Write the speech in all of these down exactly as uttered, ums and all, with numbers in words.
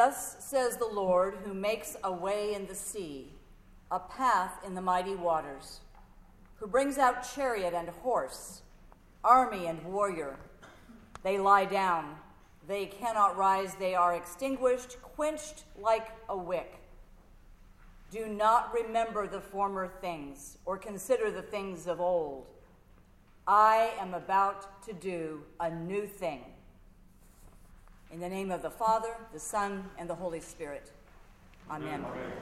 Thus says the Lord, who makes a way in the sea, a path in the mighty waters, who brings out chariot and horse, army and warrior. They lie down. They cannot rise. They are extinguished, quenched like a wick. Do not remember the former things or consider the things of old. I am about to do a new thing. In the name of the Father, the Son, and the Holy Spirit. Amen. Amen.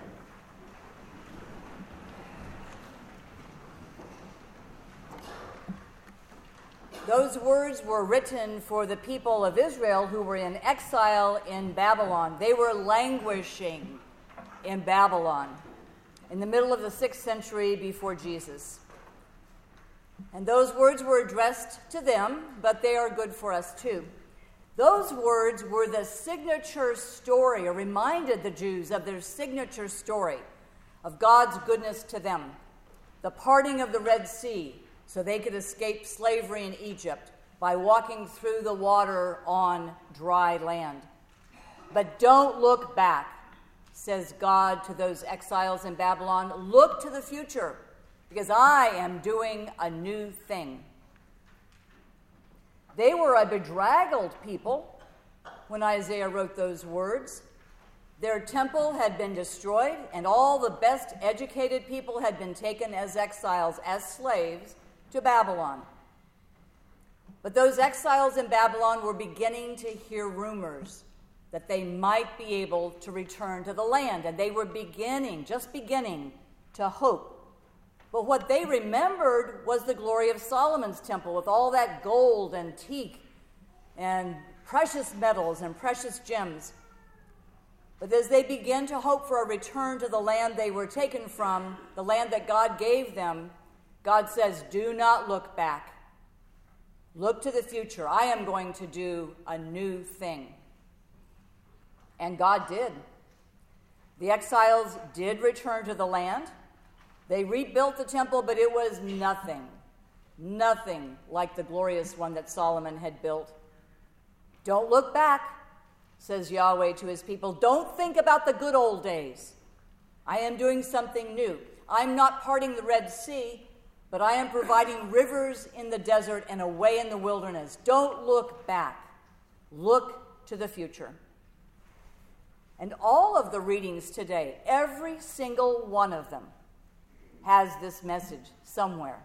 Those words were written for the people of Israel who were in exile in Babylon. They were languishing in Babylon in the middle of the sixth century before Jesus. And those words were addressed to them, but they are good for us too. Those words were the signature story, or reminded the Jews of their signature story of God's goodness to them. The parting of the Red Sea so they could escape slavery in Egypt by walking through the water on dry land. But don't look back, says God to those exiles in Babylon. Look to the future, because I am doing a new thing. They were a bedraggled people when Isaiah wrote those words. Their temple had been destroyed, and all the best educated people had been taken as exiles, as slaves, to Babylon. But those exiles in Babylon were beginning to hear rumors that they might be able to return to the land. And they were beginning, just beginning, to hope. But what they remembered was the glory of Solomon's temple with all that gold and teak and precious metals and precious gems. But as they began to hope for a return to the land they were taken from, the land that God gave them, God says, do not look back. Look to the future. I am going to do a new thing. And God did. The exiles did return to the land. They rebuilt the temple, but it was nothing, nothing like the glorious one that Solomon had built. Don't look back, says Yahweh to his people. Don't think about the good old days. I am doing something new. I'm not parting the Red Sea, but I am providing rivers in the desert and a way in the wilderness. Don't look back. Look to the future. And all of the readings today, every single one of them, has this message somewhere.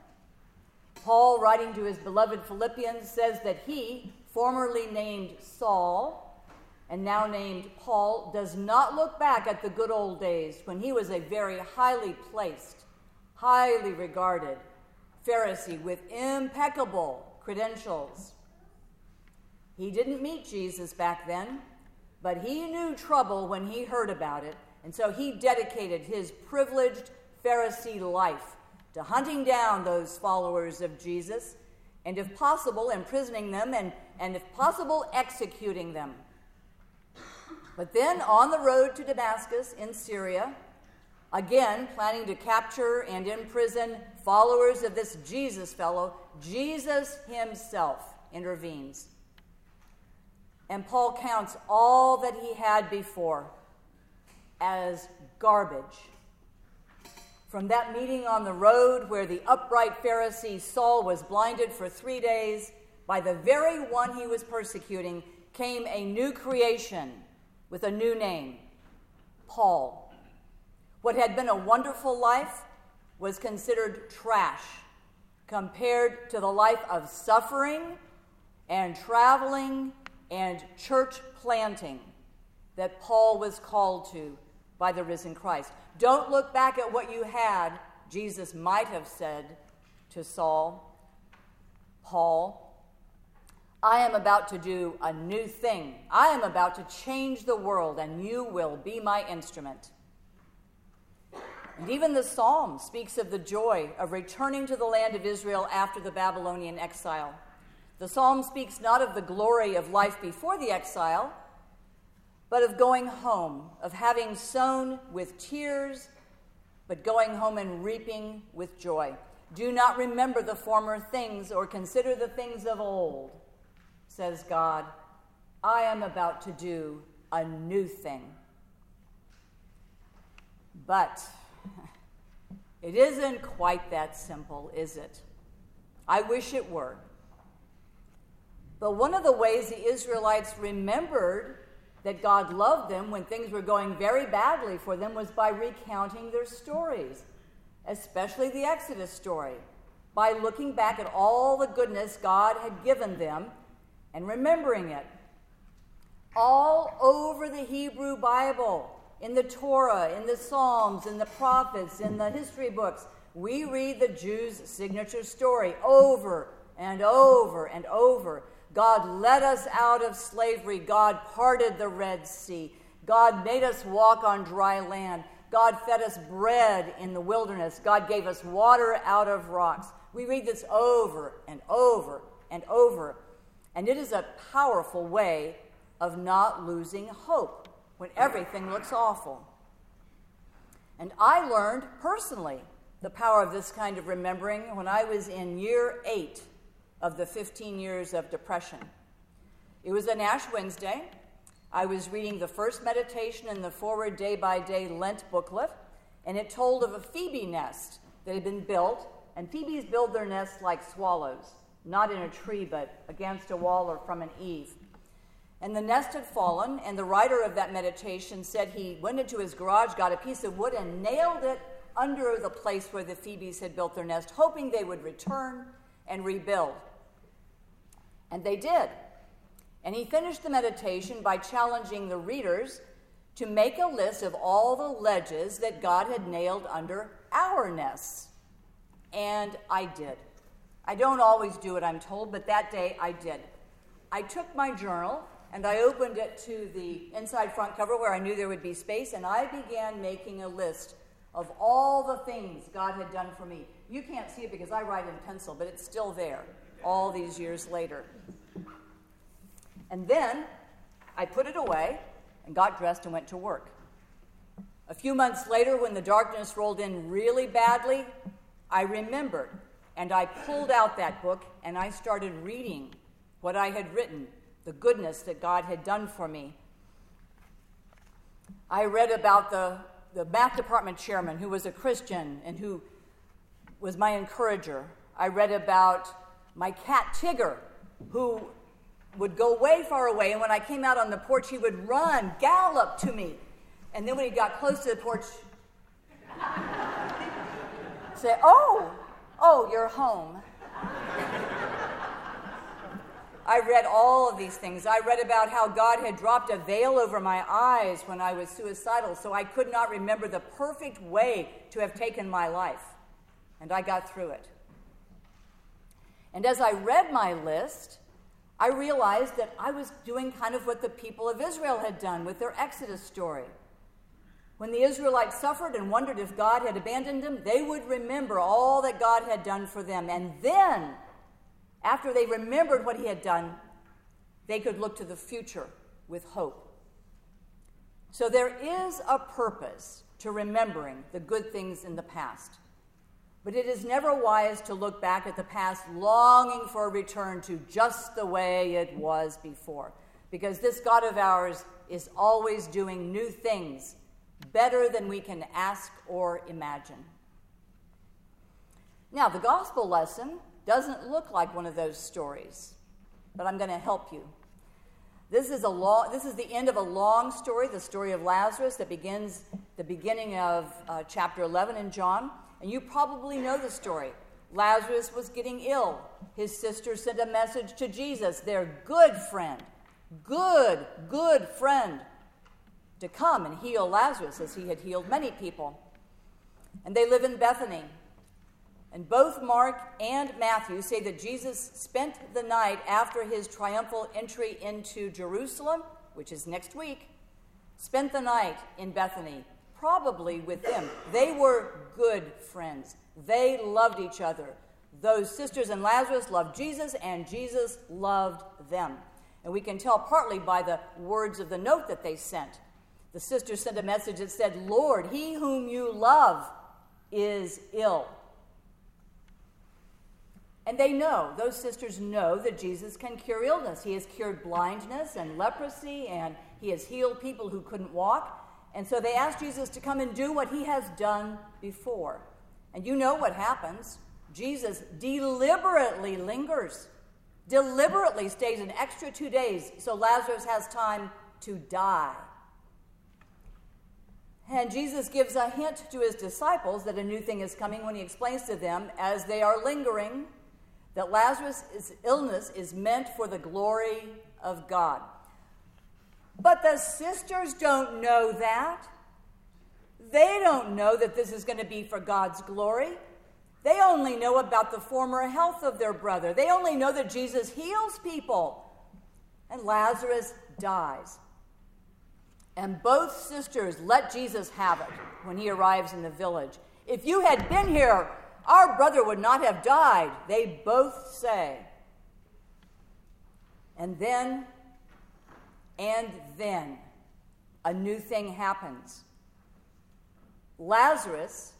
Paul, writing to his beloved Philippians, says that he, formerly named Saul and now named Paul, does not look back at the good old days when he was a very highly placed, highly regarded Pharisee with impeccable credentials. He didn't meet Jesus back then, but he knew trouble when he heard about it, and so he dedicated his privileged Pharisee life to hunting down those followers of Jesus, and if possible, imprisoning them, and, and if possible, executing them. But then, on the road to Damascus in Syria, again planning to capture and imprison followers of this Jesus fellow, Jesus himself intervenes. And Paul counts all that he had before as garbage. From that meeting on the road where the upright Pharisee Saul was blinded for three days by the very one he was persecuting, came a new creation with a new name, Paul. What had been a wonderful life was considered trash compared to the life of suffering and traveling and church planting that Paul was called to by the risen Christ. Don't look back at what you had, Jesus might have said to Saul. Paul, I am about to do a new thing. I am about to change the world, and you will be my instrument. And even the Psalm speaks of the joy of returning to the land of Israel after the Babylonian exile. The Psalm speaks not of the glory of life before the exile, but of going home, of having sown with tears, but going home and reaping with joy. Do not remember the former things or consider the things of old, says God. I am about to do a new thing. But it isn't quite that simple, is it? I wish it were. But one of the ways the Israelites remembered that God loved them when things were going very badly for them was by recounting their stories, especially the Exodus story, by looking back at all the goodness God had given them and remembering it. All over the Hebrew Bible, in the Torah, in the Psalms, in the Prophets, in the history books, we read the Jews' signature story over and over and over. God led us out of slavery. God parted the Red Sea. God made us walk on dry land. God fed us bread in the wilderness. God gave us water out of rocks. We read this over and over and over. And it is a powerful way of not losing hope when everything looks awful. And I learned personally the power of this kind of remembering when I was in year eight of the fifteen years of depression. It was an Ash Wednesday. I was reading the first meditation in the Forward Day-by-Day Lent booklet, and it told of a Phoebe nest that had been built, and Phoebes build their nests like swallows, not in a tree, but against a wall or from an eave. And the nest had fallen, and the writer of that meditation said he went into his garage, got a piece of wood, and nailed it under the place where the Phoebes had built their nest, hoping they would return and rebuild. And they did. And he finished the meditation by challenging the readers to make a list of all the ledges that God had nailed under our nests. And I did. I don't always do it, I'm told, but that day I did. I took my journal and I opened it to the inside front cover where I knew there would be space, and I began making a list of all the things God had done for me. You can't see it because I write in pencil, but it's still there all these years later. And then I put it away and got dressed and went to work. A few months later, when the darkness rolled in really badly, I remembered, and I pulled out that book and I started reading what I had written, the goodness that God had done for me. I read about the, the math department chairman who was a Christian and who was my encourager. I read about my cat Tigger, who would go way far away, and when I came out on the porch, he would run, gallop to me. And then when he got close to the porch, say, oh, oh, you're home. I read all of these things. I read about how God had dropped a veil over my eyes when I was suicidal, so I could not remember the perfect way to have taken my life. And I got through it. And as I read my list, I realized that I was doing kind of what the people of Israel had done with their Exodus story. When the Israelites suffered and wondered if God had abandoned them, they would remember all that God had done for them. And then, after they remembered what he had done, they could look to the future with hope. So there is a purpose to remembering the good things in the past. But it is never wise to look back at the past longing for a return to just the way it was before, because this God of ours is always doing new things, better than we can ask or imagine. Now, the gospel lesson doesn't look like one of those stories, but I'm going to help you. This is a long, this is the end of a long story, the story of Lazarus, that begins the beginning of uh, chapter eleven in John. And you probably know the story. Lazarus was getting ill. His sister sent a message to Jesus, their good friend, good, good friend, to come and heal Lazarus as he had healed many people. And they live in Bethany. And both Mark and Matthew say that Jesus spent the night after his triumphal entry into Jerusalem, which is next week, spent the night in Bethany, probably with them. They were good friends. They loved each other. Those sisters and Lazarus loved Jesus, and Jesus loved them. And we can tell partly by the words of the note that they sent. The sisters sent a message that said, Lord, he whom you love is ill. And they know, those sisters know that Jesus can cure illness. He has cured blindness and leprosy, and he has healed people who couldn't walk. And so they asked Jesus to come and do what he has done before. And you know what happens. Jesus deliberately lingers, deliberately stays an extra two days so Lazarus has time to die. And Jesus gives a hint to his disciples that a new thing is coming when he explains to them, as they are lingering, that Lazarus' illness is meant for the glory of God. But the sisters don't know that. They don't know that this is going to be for God's glory. They only know about the former health of their brother. They only know that Jesus heals people. And Lazarus dies. And both sisters let Jesus have it when he arrives in the village. If you had been here, our brother would not have died, they both say. And then, and then, a new thing happens. Lazarus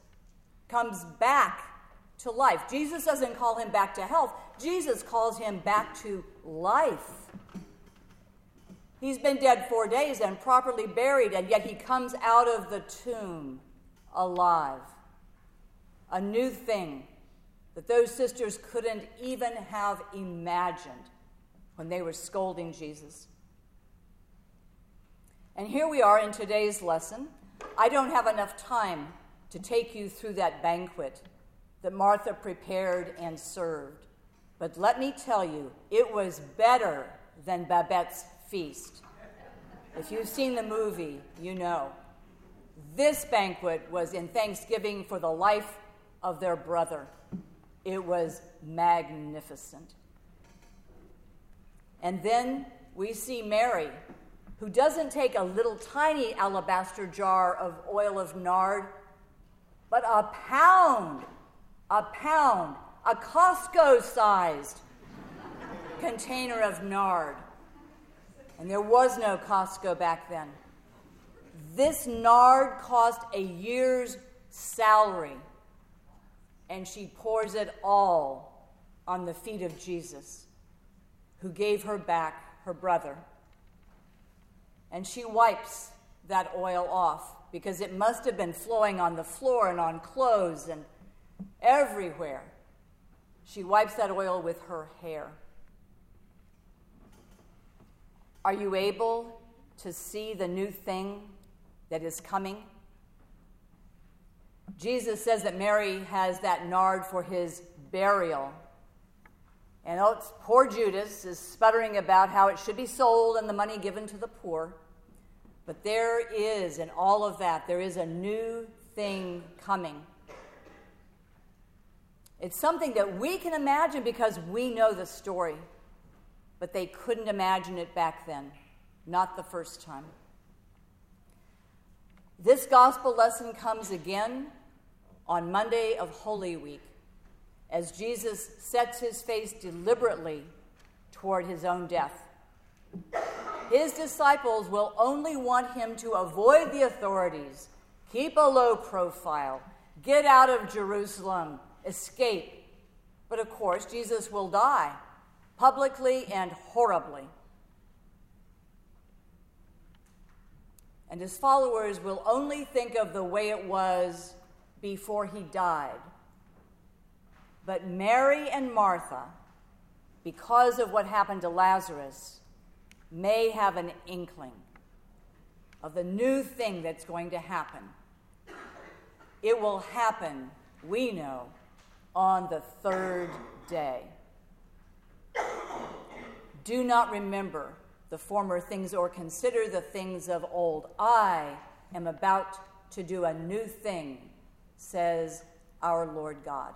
comes back to life. Jesus doesn't call him back to health. Jesus calls him back to life. He's been dead four days and properly buried, and yet he comes out of the tomb alive. A new thing that those sisters couldn't even have imagined when they were scolding Jesus. And here we are in today's lesson. I don't have enough time to take you through that banquet that Martha prepared and served. But let me tell you, it was better than Babette's feast. If you've seen the movie, you know. This banquet was in thanksgiving for the life of their brother. It was magnificent. And then we see Mary, who doesn't take a little tiny alabaster jar of oil of nard, but a pound, a pound, a Costco-sized container of nard. And there was no Costco back then. This nard cost a year's salary, and she pours it all on the feet of Jesus, who gave her back her brother. And she wipes that oil off, because it must have been flowing on the floor and on clothes and everywhere. She wipes that oil with her hair. Are you able to see the new thing that is coming? Jesus says that Mary has that nard for his burial. And oh, poor Judas is sputtering about how it should be sold and the money given to the poor. But there is, in all of that, there is a new thing coming. It's something that we can imagine because we know the story. But they couldn't imagine it back then, not the first time. This gospel lesson comes again on Monday of Holy Week, as Jesus sets his face deliberately toward his own death. His disciples will only want him to avoid the authorities, keep a low profile, get out of Jerusalem, escape. But of course, Jesus will die, publicly and horribly. And his followers will only think of the way it was before he died. But Mary and Martha, because of what happened to Lazarus, may have an inkling of the new thing that's going to happen. It will happen, we know, on the third day. Do not remember the former things or consider the things of old. I am about to do a new thing, says our Lord God.